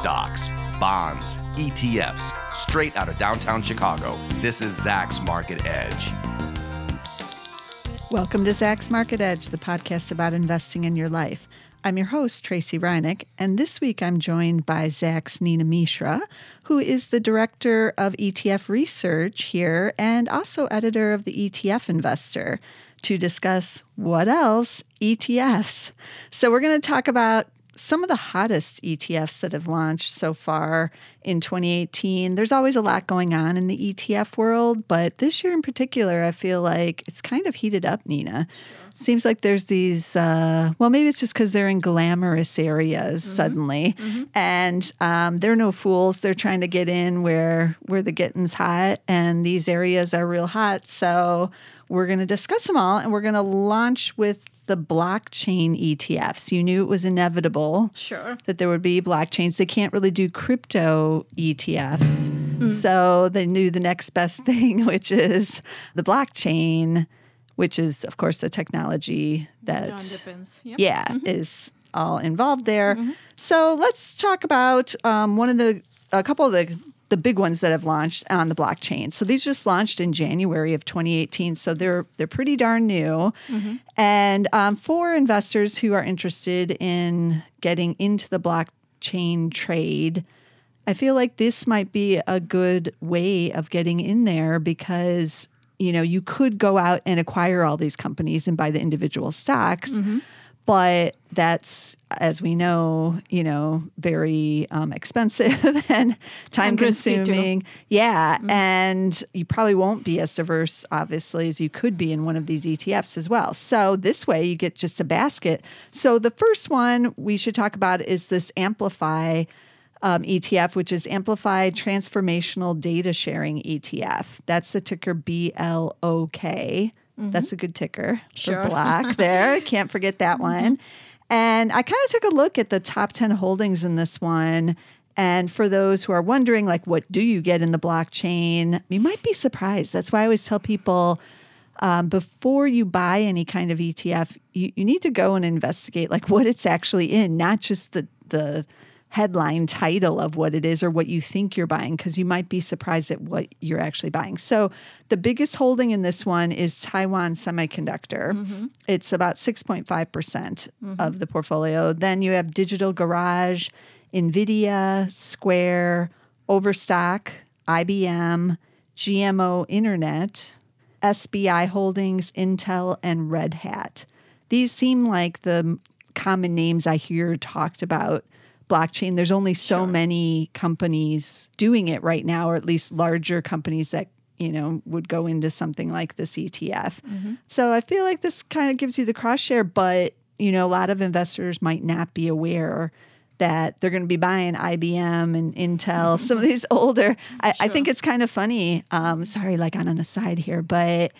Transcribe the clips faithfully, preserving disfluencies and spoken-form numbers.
stocks, bonds, E T Fs, straight out of downtown Chicago. This is Zach's Market Edge. Welcome to Zach's Market Edge, the podcast about investing in your life. I'm your host, Tracy Reinick, and this week I'm joined by Zach's Nina Mishra, who is the Director of E T F Research here and also editor of the E T F Investor, to discuss what else? E T Fs. So we're going to talk about some of the hottest E T Fs that have launched so far in twenty eighteen. There's always a lot going on in the E T F world, but this year in particular, I feel like it's kind of heated up, Nina. Sure. Seems like there's these, uh, well, maybe it's just because they're in glamorous areas mm-hmm. suddenly, mm-hmm. and um, they're no fools. They're trying to get in where, where the getting's hot, and these areas are real hot. So we're going to discuss them all, and we're going to launch with the blockchain E T Fs. You knew it was inevitable sure. that there would be blockchains. They can't really do crypto E T Fs. Mm-hmm. So they knew the next best thing, which is the blockchain, which is, of course, the technology that yep. yeah, mm-hmm. is all involved there. Mm-hmm. So let's talk about um, one of the, a couple of the the big ones that have launched on the blockchain. So these just launched in January of twenty eighteen. So they're they're pretty darn new. Mm-hmm. And um, for investors who are interested in getting into the blockchain trade, I feel like this might be a good way of getting in there because, you know, you could go out and acquire all these companies and buy the individual stocks. Mm-hmm. But that's, as we know, you know, very um, expensive and time-consuming. Yeah, mm-hmm. and you probably won't be as diverse, obviously, as you could be in one of these E T Fs as well. So this way, you get just a basket. So the first one we should talk about is this Amplify um, E T F, which is Amplify Transformational Data Sharing E T F. That's the ticker B L O K. Mm-hmm. That's a good ticker sure. for block there. Can't forget that mm-hmm. one. And I kind of took a look at the top ten holdings in this one. And for those who are wondering, like, what do you get in the blockchain? You might be surprised. That's why I always tell people um, before you buy any kind of E T F, you, you need to go and investigate, like, what it's actually in, not just the the headline title of what it is or what you think you're buying, because you might be surprised at what you're actually buying. So the biggest holding in this one is Taiwan Semiconductor. Mm-hmm. It's about six point five percent mm-hmm. of the portfolio. Then you have Digital Garage, NVIDIA, Square, Overstock, I B M, G M O Internet, S B I Holdings, Intel, and Red Hat. These seem like the common names I hear talked about blockchain. There's only so sure. many companies doing it right now, or at least larger companies that, you know, would go into something like this E T F. Mm-hmm. So I feel like this kind of gives you the cross share, but, you know, a lot of investors might not be aware that they're going to be buying I B M and Intel, mm-hmm. some of these older. I, sure. I think it's kind of funny. Um, sorry, like on an aside here, but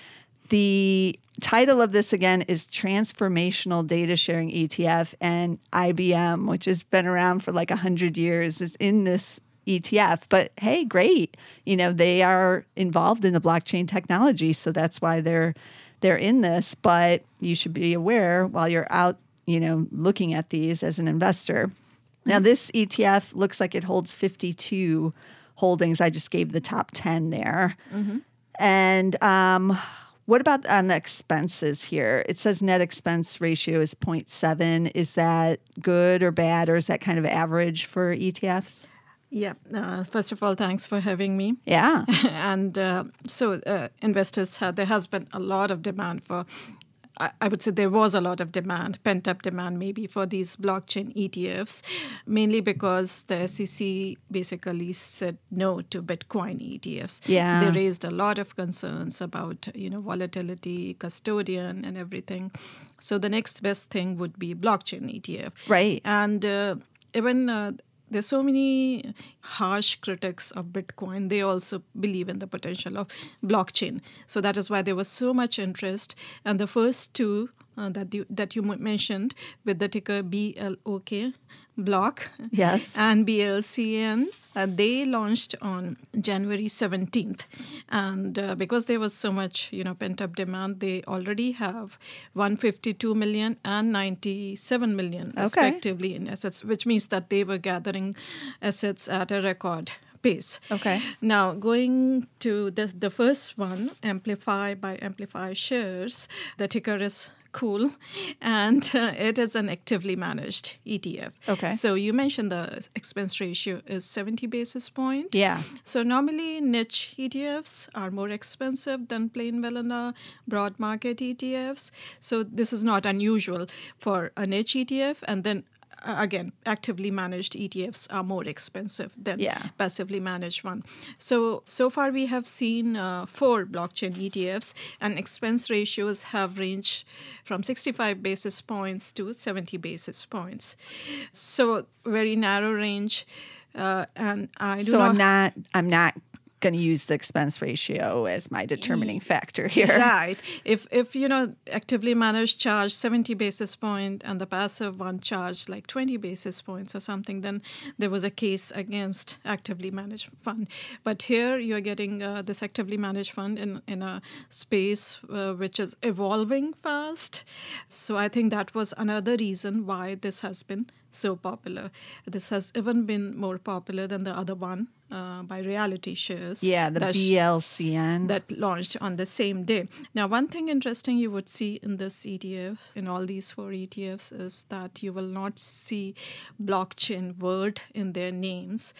the title of this, again, is Transformational Data Sharing E T F, and I B M, which has been around for like one hundred years, is in this E T F. But hey, great. You know, they are involved in the blockchain technology, so that's why they're they're in this. But you should be aware while you're out, you know, looking at these as an investor. Mm-hmm. Now, this E T F looks like it holds fifty-two holdings. I just gave the top ten there. Mm-hmm. And um what about on the expenses here? It says net expense ratio is zero point seven. Is that good or bad, or is that kind of average for E T Fs? Yeah. Uh, first of all, thanks for having me. Yeah. and uh, so uh, investors, have, there has been a lot of demand for, I, I would say there was a lot of demand, pent-up demand maybe for these blockchain E T Fs, mainly because the S E C basically said no to Bitcoin E T Fs. Yeah. They raised a lot of concerns about, you know, volatility, custodian, and everything. So the next best thing would be blockchain E T F. Right. And uh, even uh, there's so many harsh critics of Bitcoin. They also believe in the potential of blockchain. So that is why there was so much interest. And the first two uh, that you that you mentioned with the ticker B L O K, BLOK, yes, and B L C N. Uh, they launched on January seventeenth, and uh, because there was so much, you know, pent-up demand, they already have one hundred fifty-two million and ninety-seven million, okay, respectively in assets, which means that they were gathering assets at a record pace. Okay. Now, going to this, the first one, Amplify by Amplify Shares, the ticker is Cool, and uh, it is an actively managed E T F. Okay. So you mentioned the expense ratio is seventy basis point. Yeah. So normally niche E T Fs are more expensive than plain vanilla broad market E T Fs. So this is not unusual for a niche E T F, and then Uh, again, actively managed E T Fs are more expensive than yeah. passively managed one. So, so far we have seen uh, four blockchain E T Fs, and expense ratios have ranged from sixty-five basis points to seventy basis points. So very narrow range. Uh, and I do so not- I'm not, I'm not going to use the expense ratio as my determining factor here. Right. If, if you know, actively managed charge seventy basis point and the passive one charged like twenty basis points or something, then there was a case against actively managed fund. But here you're getting uh, this actively managed fund in, in a space uh, which is evolving fast. So I think that was another reason why this has been so popular. This has even been more popular than the other one uh, by Reality Shares. Yeah, the that B L C N. Sh- that launched on the same day. Now, one thing interesting you would see in this E T F, in all these four E T Fs, is that you will not see blockchain word in their names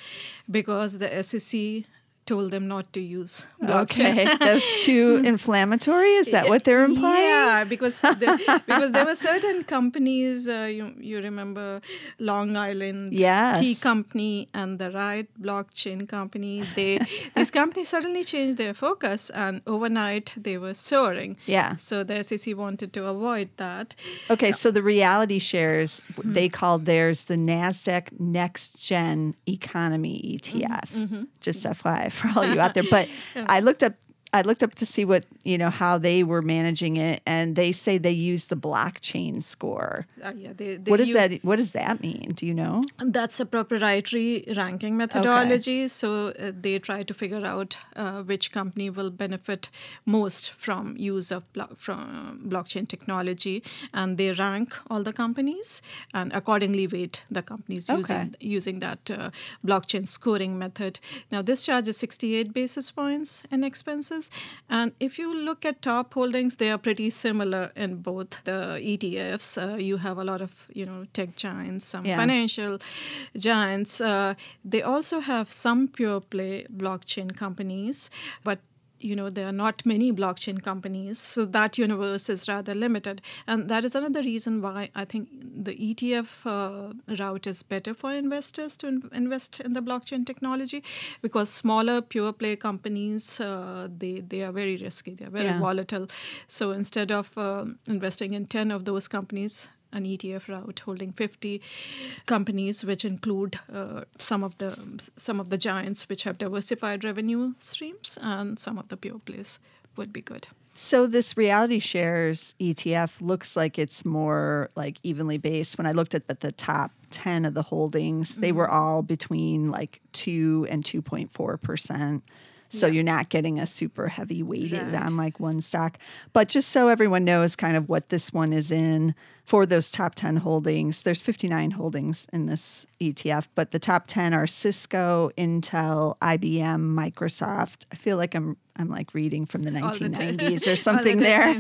because the S E C told them not to use blockchain. Okay, that's too inflammatory? Is that what they're implying? Yeah, because there, because there were certain companies, uh, you, you remember Long Island yes. Tea Company and the Riot Blockchain Company. They These companies suddenly changed their focus, and overnight they were soaring. Yeah. So the S E C wanted to avoid that. Okay, so the Reality Shares, mm-hmm. they called theirs the NASDAQ Next Gen Economy E T F. Mm-hmm. Just F Y I. For all you out there, but yeah. I looked up. I looked up to see what you know how they were managing it, and they say they use the blockchain score. Uh, yeah, they, they what does that? What does that mean? Do you know? That's a proprietary ranking methodology. Okay. So uh, they try to figure out uh, which company will benefit most from use of blo- from blockchain technology, and they rank all the companies and accordingly weight the companies okay. using using that uh, blockchain scoring method. Now this charges sixty-eight basis points in expenses. And if you look at top holdings, they are pretty similar in both the E T Fs. Uh, you have a lot of, you know, tech giants, some yeah. financial giants. Uh, they also have some pure play blockchain companies, but you know, there are not many blockchain companies, so that universe is rather limited. And that is another reason why I think the E T F uh, route is better for investors to in- invest in the blockchain technology, because smaller pure play companies, uh, they, they are very risky, they are very yeah. volatile. So instead of uh, investing in ten of those companies, an E T F route holding fifty companies, which include uh, some of the some of the giants which have diversified revenue streams, and some of the pure plays would be good. So this Reality Shares E T F looks like it's more like evenly based. When I looked at, at the top ten of the holdings, mm-hmm. they were all between like two and two point four percent. So yeah. you're not getting a super heavy weighted right. on like one stock. But just so everyone knows kind of what this one is in, for those top ten holdings, there's fifty-nine holdings in this E T F, but the top ten are Cisco, Intel, I B M, Microsoft. I feel like I'm I'm like reading from the nineteen nineties the or something the there.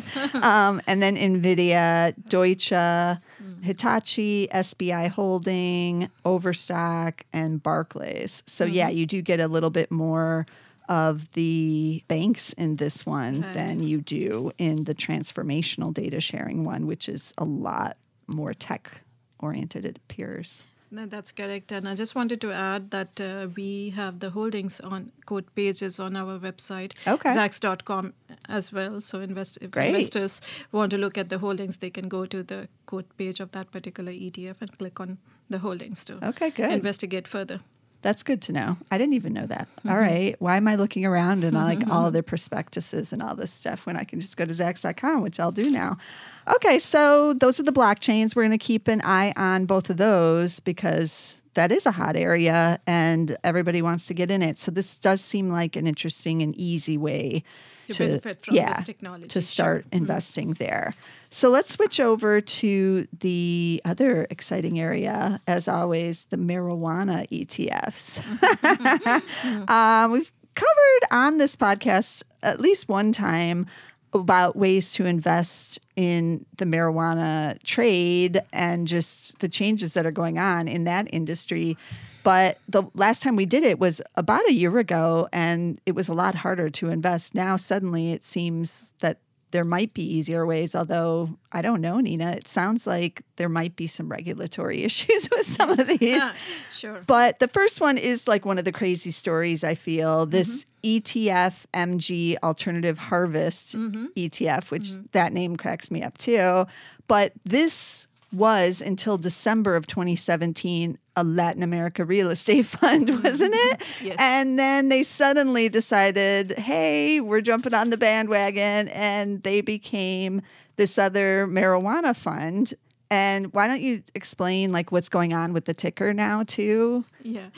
um, and then NVIDIA, Deutsche, mm. Hitachi, S B I Holding, Overstock, and Barclays. So mm-hmm. yeah, you do get a little bit more of the banks in this one right. than you do in the transformational data sharing one, which is a lot more tech-oriented, it appears. No, that's correct. And I just wanted to add that uh, we have the holdings on quote pages on our website, okay. zacks dot com as well. So invest- if Great. investors want to look at the holdings, they can go to the quote page of that particular E T F and click on the holdings to okay, good. investigate further. That's good to know. I didn't even know that. Mm-hmm. All right. Why am I looking around and like all of their prospectuses and all this stuff when I can just go to zacks dot com, which I'll do now. Okay. So those are the blockchains. We're going to keep an eye on both of those because that is a hot area and everybody wants to get in it. So this does seem like an interesting and easy way to, to benefit from yeah, this technology. To start sure. investing mm-hmm. there. So let's switch over to the other exciting area, as always, the marijuana E T Fs. Mm-hmm. um, we've covered on this podcast at least one time about ways to invest in the marijuana trade and just the changes that are going on in that industry. But the last time we did it was about a year ago, and it was a lot harder to invest. Now, suddenly, it seems that there might be easier ways, although I don't know, Nina. It sounds like there might be some regulatory issues with some yes. of these. Yeah, sure. But the first one is like one of the crazy stories, I feel. This mm-hmm. E T F, M G Alternative Harvest mm-hmm. E T F, which mm-hmm. that name cracks me up too. But this was until December of twenty seventeen a Latin America real estate fund, wasn't it? Yes. And then they suddenly decided, hey, we're jumping on the bandwagon, and they became this other marijuana fund. And why don't you explain like what's going on with the ticker now too? Yeah.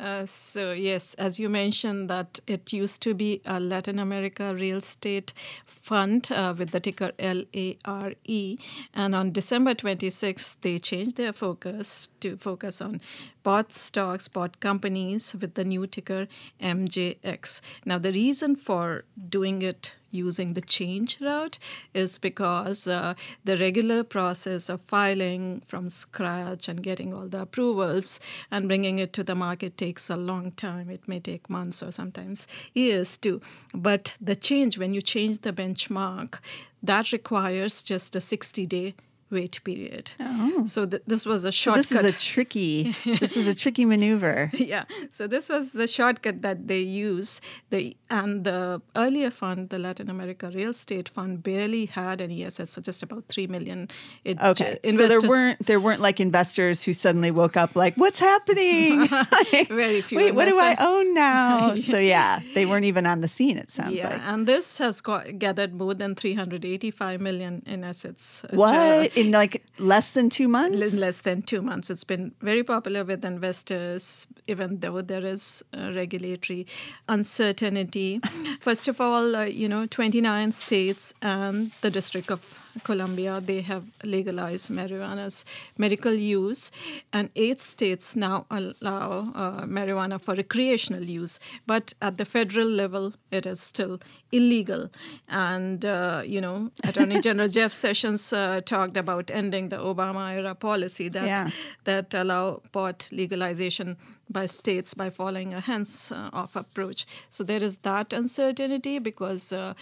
Uh, so yes, as you mentioned that it used to be a Latin America real estate fund uh, with the ticker L A R E. And on December twenty-sixth, they changed their focus to focus on bought stocks, bought companies with the new ticker M J X. Now, the reason for doing it using the change route is because uh, the regular process of filing from scratch and getting all the approvals and bringing it to the market takes a long time. It may take months or sometimes years too. But the change, when you change the benchmark, that requires just a sixty-day wait period. Oh. So th- this was a shortcut. So this is a tricky, this is a tricky maneuver. Yeah. So this was the shortcut that they use. The and the earlier fund, the Latin America Real Estate Fund, barely had any assets, so just about three million. It, okay. Uh, so there weren't there weren't like investors who suddenly woke up like, what's happening? Like, very few. Wait, investors. What do I own now? So yeah, they weren't even on the scene. It sounds yeah, like. And this has got, gathered more than three hundred eighty-five million in assets. What? In like less than two months? Less than two months. It's been very popular with investors, even though there is uh, regulatory uncertainty. First of all, uh, you know, twenty-nine states and the District of Colombia, they have legalized marijuana's medical use, and eight states now allow uh, marijuana for recreational use. But at the federal level, it is still illegal. And, uh, you know, Attorney General Jeff Sessions uh, talked about ending the Obama-era policy that yeah. that allow pot legalization by states by following a hands-off approach. So there is that uncertainty because uh,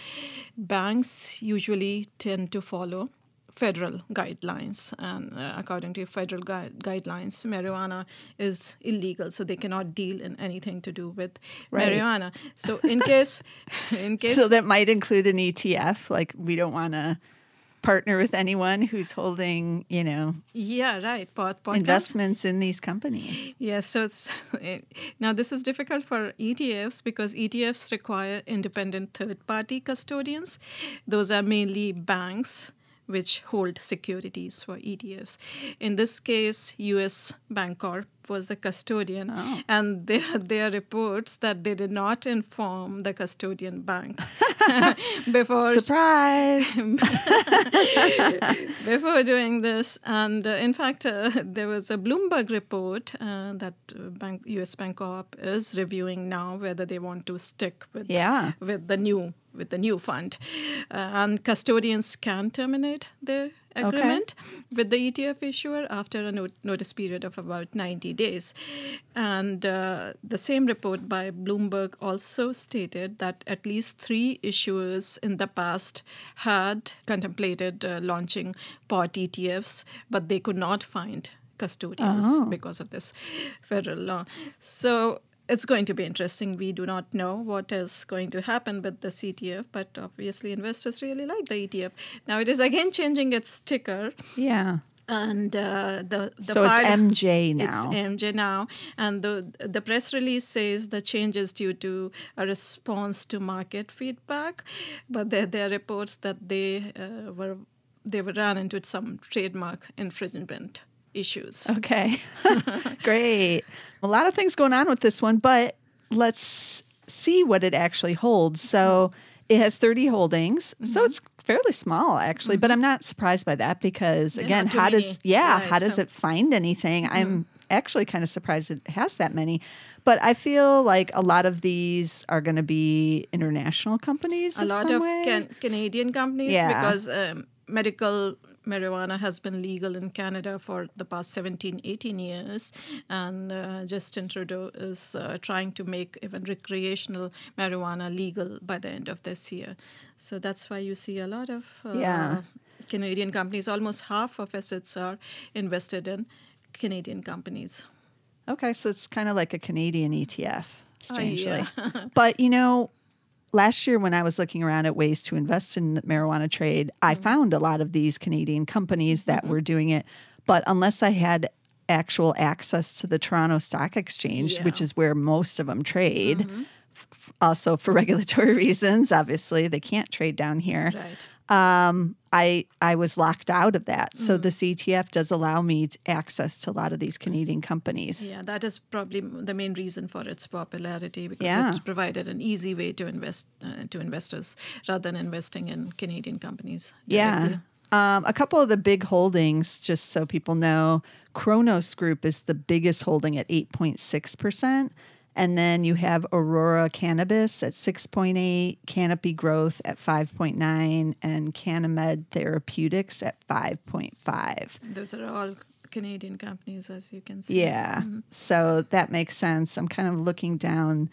banks usually tend to follow federal guidelines. And uh, according to federal gui- guidelines, marijuana is illegal, so they cannot deal in anything to do with right. marijuana. So in case... in case, so that might include an E T F, like we don't want to... partner with anyone who's holding, you know, yeah, right, pot, pot investments in these companies. Yes, yeah, so it's now this is difficult for E T Fs because E T Fs require independent third-party custodians. Those are mainly banks which hold securities for E T Fs. In this case, U S Bancorp was the custodian, oh. and there there are reports that they did not inform the custodian bank before surprise before doing this. And uh, in fact, uh, there was a Bloomberg report uh, that bank, U S Bancorp is reviewing now whether they want to stick with yeah. with the new with the new fund, uh, and custodians can terminate their agreement okay. with the E T F issuer after a not- notice period of about ninety days. And uh, the same report by Bloomberg also stated that at least three issuers in the past had contemplated uh, launching pot E T Fs, but they could not find custodians oh. because of this federal law. So it's going to be interesting. We do not know what is going to happen with the E T F, but obviously investors really like the E T F. Now it is again changing its ticker. Yeah. And uh, the, the so file, it's M J now. It's M J now, and the the press release says the change is due to a response to market feedback, but there there are reports that they uh, were they were run into some trademark infringement issues. Okay, great. A lot of things going on with this one, but let's see what it actually holds. So it has thirty holdings. Mm-hmm. So it's fairly small, actually, mm-hmm. but I'm not surprised by that because, They're again, how does yeah, right. how does it find anything? Mm-hmm. I'm actually kind of surprised it has that many. But I feel like a lot of these are going to be international companies. A in lot some of way. Can- Canadian companies yeah. because um, medical marijuana has been legal in Canada for the past seventeen, eighteen years. And uh, Justin Trudeau is uh, trying to make even recreational marijuana legal by the end of this year. So that's why you see a lot of uh, yeah. Canadian companies. Almost half of assets are invested in Canadian companies. Okay, so it's kind of like a Canadian E T F, strangely. Oh, yeah. But, you know, last year, when I was looking around at ways to invest in the marijuana trade, I mm-hmm. found a lot of these Canadian companies that mm-hmm. were doing it. But unless I had actual access to the Toronto Stock Exchange, yeah. which is where most of them trade, mm-hmm. f- also for regulatory reasons, obviously, they can't trade down here. Right. Um, I I was locked out of that. So mm. this E T F does allow me to access to a lot of these Canadian companies. Yeah, that is probably the main reason for its popularity because yeah. it's provided an easy way to invest uh, to investors rather than investing in Canadian companies directly. Yeah. Um, a couple of the big holdings, just so people know, Kronos Group is the biggest holding at eight point six percent. And then you have Aurora Cannabis at six point eight, Canopy Growth at five point nine, and Canamed Therapeutics at five point five. Those are all Canadian companies, as you can see. Yeah, mm-hmm. so that makes sense. I'm kind of looking down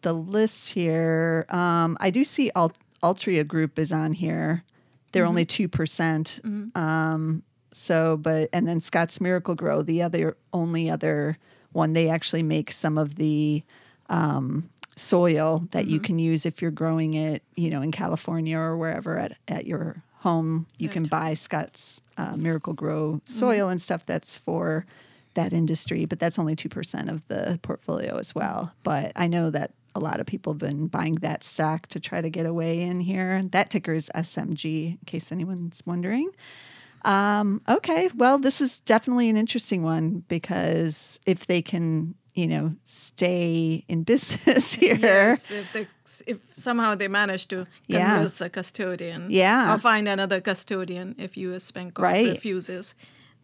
the list here. Um, I do see Alt- Altria Group is on here. They're mm-hmm. only two percent. Mm-hmm. Um, so, but and then Scott's Miracle-Gro, the other only other... One, they actually make some of the um, soil that mm-hmm. you can use if you're growing it, you know, in California or wherever at, at your home. You right. can buy Scott's uh, Miracle-Gro soil mm-hmm. and stuff that's for that industry, but that's only two percent of the portfolio as well. But I know that a lot of people have been buying that stock to try to get away in here. That ticker is S M G, in case anyone's wondering. Um, okay, well, this is definitely an interesting one because if they can, you know, stay in business here. Yes, if, they, if somehow they manage to convince yeah. the custodian yeah. or find another custodian if U S Bancorp right. refuses,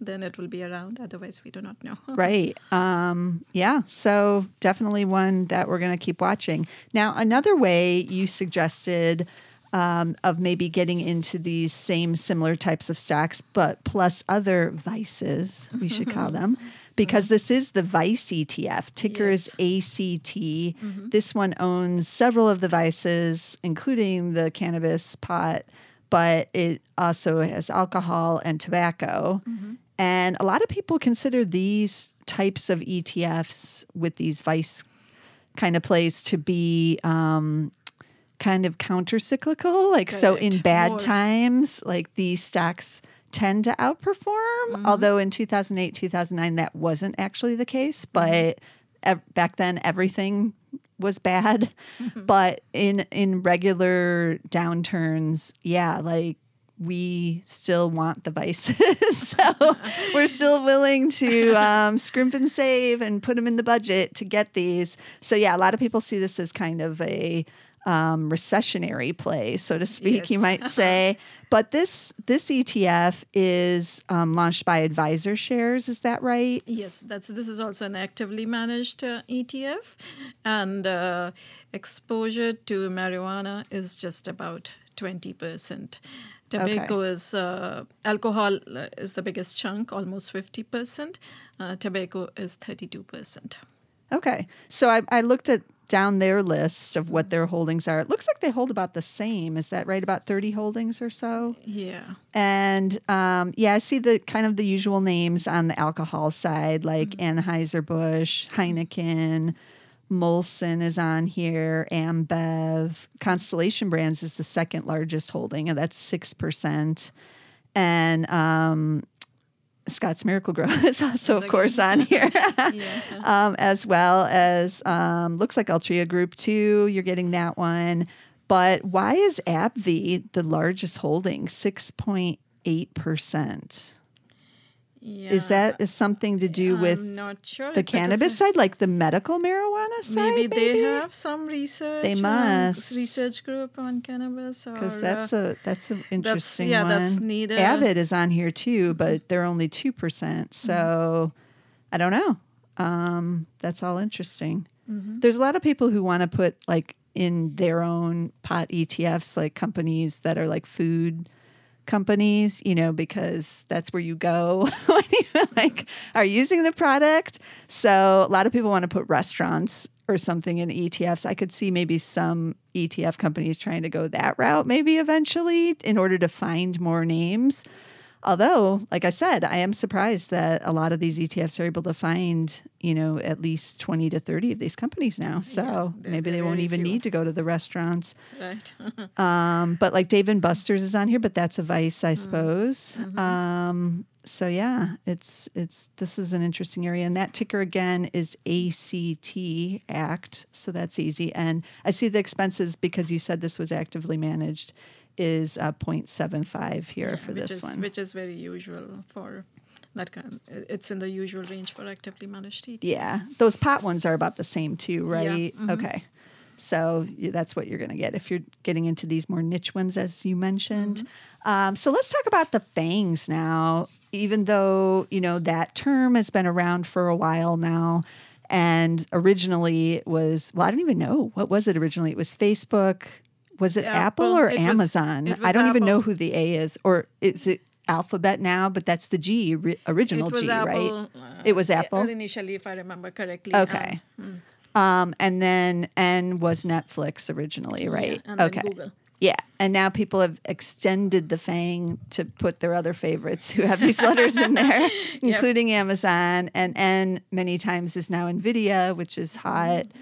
then it will be around. Otherwise, we do not know. right. Um, yeah, so definitely one that we're going to keep watching. Now, another way you suggested... Um, of maybe getting into these same similar types of stocks, but plus other vices, we should call them, because this is the Vice E T F. Ticker yes. is A C T. Mm-hmm. This one owns several of the vices, including the cannabis pot, but it also has alcohol and tobacco. Mm-hmm. And a lot of people consider these types of E T Fs with these vice kind of plays to be... Um, kind of counter-cyclical, like Correct. So in bad More. Times, like these stocks tend to outperform, mm-hmm. although in two thousand eight, two thousand nine, that wasn't actually the case, but ev- back then everything was bad. Mm-hmm. But in in regular downturns, yeah, like we still want the vices. So we're still willing to um, scrimp and save and put them in the budget to get these. So yeah, a lot of people see this as kind of a... Um, recessionary play, so to speak, yes. you might say. But this this E T F is um, launched by Advisor Shares. Is that right? Yes, that's. This is also an actively managed uh, E T F, and uh, exposure to marijuana is just about twenty percent. Tobacco okay. is uh, alcohol is the biggest chunk, almost fifty percent. Uh, tobacco is thirty-two percent. Okay, so I, I looked at. Down their list of what their holdings are. It looks like they hold about the same. Is that right? About thirty holdings or so? Yeah. And um, yeah, I see the kind of the usual names on the alcohol side, like mm-hmm. Anheuser-Busch, Heineken, Molson is on here, Ambev. Constellation Brands is the second largest holding, and that's six percent. And um, Scott's Miracle-Gro is also, of course, on here, yeah. um, as well as um, looks like Altria Group, too. You're getting that one. But why is AbbVie the largest holding, six point eight percent? Yeah. Is that is something to do I'm with not sure the cannabis side, like the medical marijuana side? Maybe, maybe? They have some research. They must research group on cannabis, because that's uh, a that's an interesting that's, yeah, one. Yeah, that's needed. Abbott is on here too, but they're only two percent. So mm-hmm. I don't know. Um, that's all interesting. Mm-hmm. There's a lot of people who want to put like in their own pot E T Fs, like companies that are like food companies, you know, because that's where you go when you like are using the product. So a lot of people want to put restaurants or something in E T Fs. I could see maybe some E T F companies trying to go that route maybe eventually in order to find more names. Although, like I said, I am surprised that a lot of these E T Fs are able to find, you know, at least twenty to thirty of these companies now. So yeah, they're, maybe they're they won't even few. need to go to the restaurants. Right. um, but like Dave and Buster's is on here, but that's a vice, I mm. suppose. Mm-hmm. Um, so yeah, it's it's this is an interesting area. And that ticker again is A C T, A C T. So that's easy. And I see the expenses, because you said this was actively managed, is uh, zero point seven five here yeah, for this which is, one. Which is very usual for that kind of, it's in the usual range for actively managed E T Fs. Yeah. Those pot ones are about the same too, right? Yeah. Mm-hmm. Okay. So that's what you're going to get if you're getting into these more niche ones, as you mentioned. Mm-hmm. Um, so let's talk about the FANGs now, even though, you know, that term has been around for a while now. And originally it was, well, I don't even know. What was it originally? It was Facebook. Was it Apple, Apple or it Amazon? Was, I don't Apple. even know who the A is. Or is it Alphabet now? But that's the G, ri- original G, Apple, right? Uh, it was Apple. Initially, if I remember correctly. Okay. Um, hmm. um, and then N was Netflix originally, right? Yeah, and okay. Then Google. Yeah. And now people have extended the FANG to put their other favorites who have these letters in there, including yep. Amazon. And N many times is now NVIDIA, which is hot. Mm.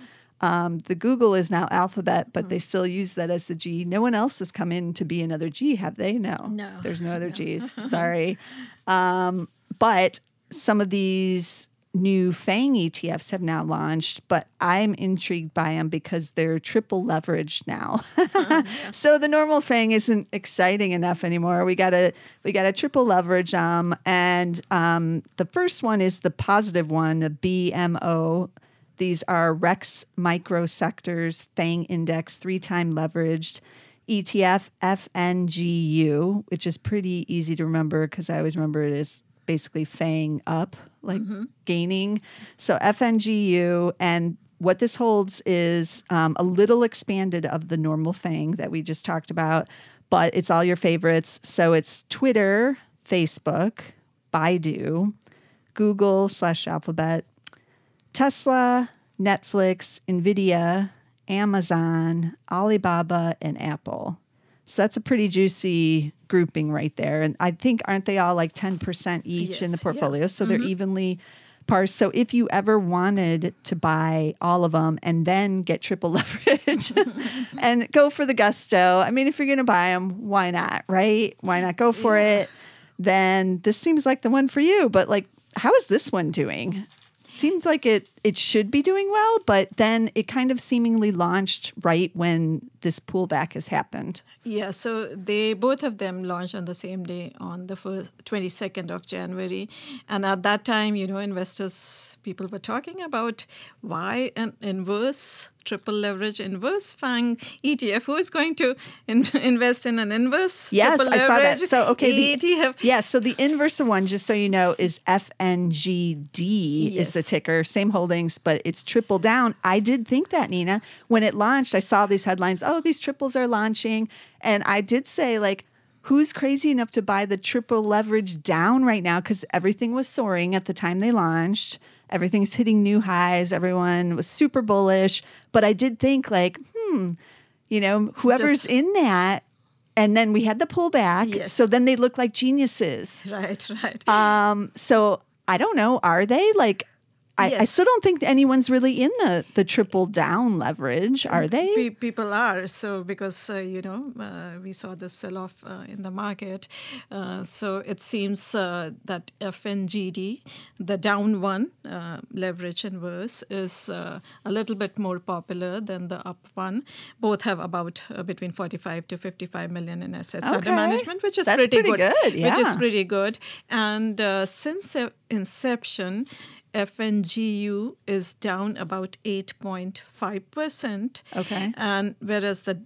Um, the Google is now Alphabet, but mm. they still use that as the G. No one else has come in to be another G, have they? No. No. There's no other no. Gs. Sorry. Um, but some of these new FANG E T Fs have now launched, but I'm intrigued by them because they're triple leveraged now. Mm, yeah. So the normal FANG isn't exciting enough anymore. We got to we got to triple leverage them. Um, and um, the first one is the positive one, the B M O. These are Rex Micro Sectors, FANG Index, three-time leveraged, E T F F N G U, which is pretty easy to remember because I always remember it as basically FANG up, like mm-hmm. gaining. So F N G U, and what this holds is um, a little expanded of the normal FANG that we just talked about, but it's all your favorites. So it's Twitter, Facebook, Baidu, Google slash Alphabet, Tesla, Netflix, NVIDIA, Amazon, Alibaba, and Apple. So that's a pretty juicy grouping right there. And I think, aren't they all like ten percent each yes, in the portfolio? Yeah. So mm-hmm. they're evenly parsed. So if you ever wanted to buy all of them and then get triple leverage and go for the gusto, I mean, if you're going to buy them, why not, right? Why not go for yeah. it? Then this seems like the one for you. But like, how is this one doing? Seems like it, it should be doing well, but then it kind of seemingly launched right when this pullback has happened. Yeah, so they both of them launched on the same day on the first twenty-second of January. And at that time, you know, investors, people were talking about why an inverse triple leverage inverse FANG E T F. Who is going to in- invest in an inverse? Yes, triple I leverage saw that. So okay, the, E T F. Yeah, so the inverse of one, just so you know, is F N G D yes. is the ticker, same holdings, but it's triple down. I did think that, Nina, when it launched, I saw these headlines. Oh, these triples are launching, and I did say like, who's crazy enough to buy the triple leverage down right now? Because everything was soaring at the time they launched. Everything's hitting new highs. Everyone was super bullish. But I did think like, hmm, you know, whoever's Just, in that. And then we had the pullback. Yes. So then they look like geniuses. Right, right. Um. So I don't know. Are they like, I, yes. I still don't think anyone's really in the, the triple down leverage, are they? P- people are. So because, uh, you know, uh, we saw the sell-off uh, in the market. Uh, so it seems uh, that F N G D, the down one, uh, leverage inverse, is uh, a little bit more popular than the up one. Both have about uh, between forty-five to fifty-five million in assets okay. under management, which is That's pretty, pretty good. good yeah. Which is pretty good. And uh, since uh, inception, F N G U is down about eight point five percent. Okay. And whereas the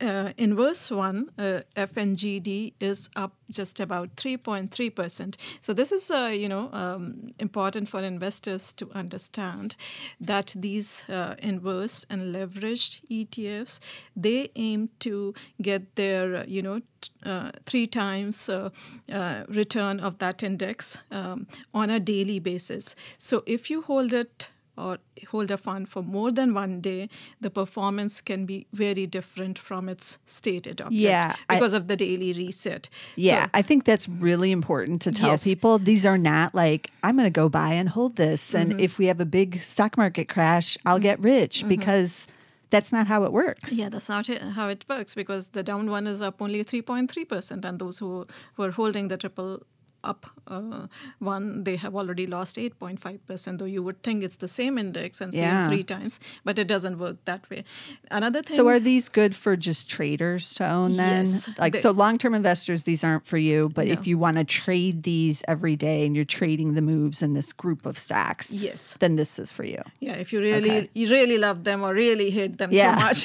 uh, inverse one, uh, F N G D, is up just about three point three percent. So this is, uh, you know, um, important for investors to understand that these uh, inverse and leveraged E T Fs, they aim to get their, you know, Uh, three times uh, uh, return of that index um, on a daily basis. So if you hold it or hold a fund for more than one day, the performance can be very different from its stated object yeah, because I, of the daily reset. Yeah, so, I think that's really important to tell yes. people. These are not like, I'm going to go buy and hold this. And mm-hmm. if we have a big stock market crash, I'll get rich mm-hmm. because... That's not how it works. Yeah, that's not how it works because the down one is up only three point three percent and those who were holding the triple up uh, one, they have already lost eight point five percent, though you would think it's the same index and same yeah. three times, but it doesn't work that way. Another thing. So are these good for just traders to own then? Yes, like they, so long-term investors, these aren't for you, but no. if you want to trade these every day and you're trading the moves in this group of stocks, yes. then this is for you. Yeah, if you really okay. you really love them or really hate them yeah. too much,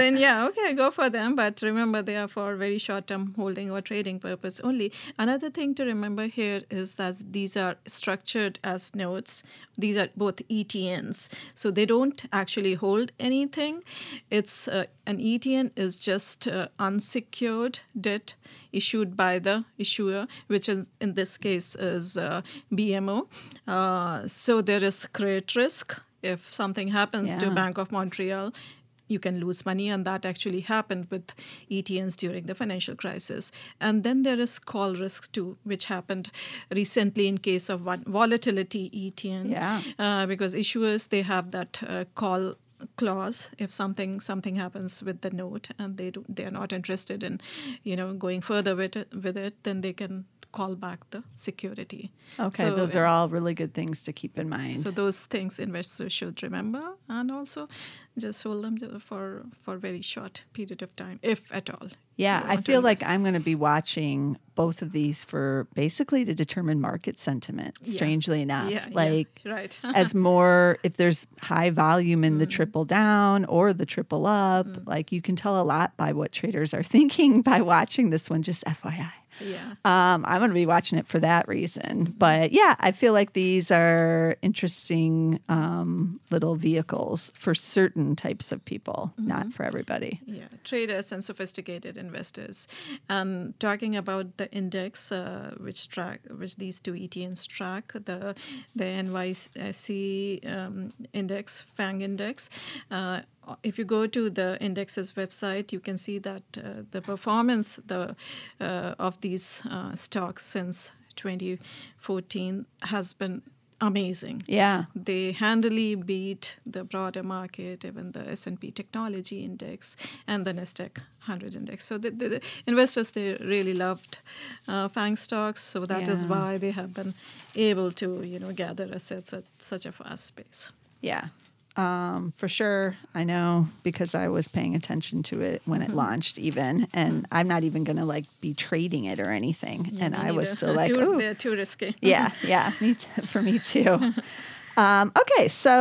then yeah, okay, go for them. But remember, they are for very short-term holding or trading purpose only. Another thing to remember here is that these are structured as notes. These are both E T Ns. So they don't actually hold anything. It's uh, an E T N is just uh, unsecured debt issued by the issuer, which is, in this case is uh, B M O. Uh, so there is credit risk. If something happens yeah. to Bank of Montreal, you can lose money, and that actually happened with E T Ns during the financial crisis. And then there is call risk too, which happened recently in case of one volatility E T N, yeah. uh, because issuers, they have that uh, call clause if something something happens with the note, and they do, they are not interested in, you know, going further with it, with it, then they can call back the security. Okay, so, those are all really good things to keep in mind. So those things investors should remember, and also just hold them for for a very short period of time, if at all. Yeah, I feel like I'm going to be watching both of these for basically to determine market sentiment, strangely yeah. enough. Yeah, like yeah. Right. as more, if there's high volume in mm. the triple down or the triple up, mm. like you can tell a lot by what traders are thinking by watching this one, just F Y I. Yeah, um, I'm going to be watching it for that reason. But yeah, I feel like these are interesting um, little vehicles for certain types of people, mm-hmm. not for everybody. Yeah, traders and sophisticated investors. And um, talking about the index, uh, which track, which these two E T Ns track, the the N Y S E um, index, FANG Index. Uh, If you go to the index's website, you can see that uh, the performance the, uh, of these uh, stocks since twenty fourteen has been amazing. Yeah. They handily beat the broader market, even the S and P Technology Index and the NASDAQ one hundred Index. So the, the, the investors, they really loved uh, FANG stocks. So that yeah. is why they have been able to, you know, gather assets at such a fast pace. Yeah. Um, for sure, I know, because I was paying attention to it when it mm-hmm. launched even, and I'm not even going to, like, be trading it or anything, yeah, and I was still like, oh. They're too risky. yeah, yeah, me t- for me too. Um, okay, so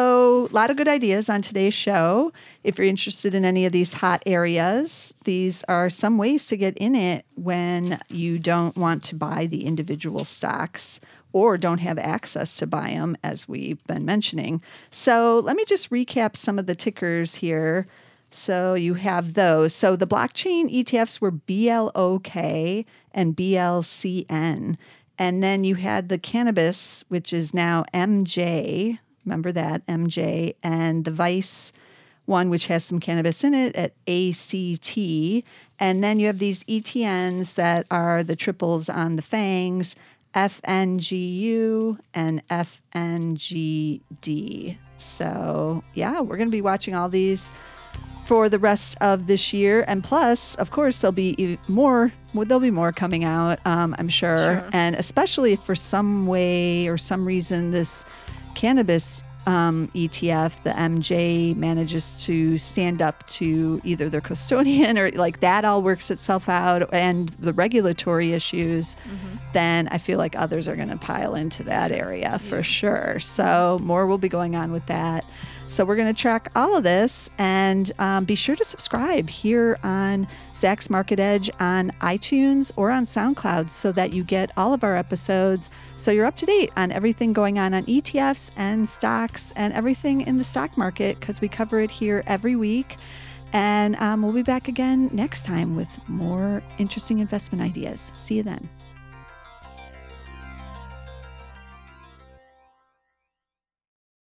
a lot of good ideas on today's show. If you're interested in any of these hot areas, these are some ways to get in it when you don't want to buy the individual stocks or don't have access to buy them, as we've been mentioning. So let me just recap some of the tickers here. So you have those. So the blockchain E T Fs were B L O K and B L C N. And then you had the cannabis, which is now M J. Remember that, M J. And the Vice one, which has some cannabis in it, at A C T. And then you have these E T Ns that are the triples on the FANGs. F N G U and F N G D. So yeah, we're going to be watching all these for the rest of this year. And plus, of course, there'll be more, there'll be more coming out, um, I'm sure. sure. And especially if for some way or some reason this cannabis um, E T F, the M J, manages to stand up to either their custodian or like that all works itself out and the regulatory issues, mm-hmm. then I feel like others are going to pile into that area yeah. for sure. So more will be going on with that. So we're going to track all of this, and um, be sure to subscribe here on Zach's Market Edge on iTunes or on SoundCloud so that you get all of our episodes. So you're up to date on everything going on on E T Fs and stocks and everything in the stock market, because we cover it here every week. And um, we'll be back again next time with more interesting investment ideas. See you then.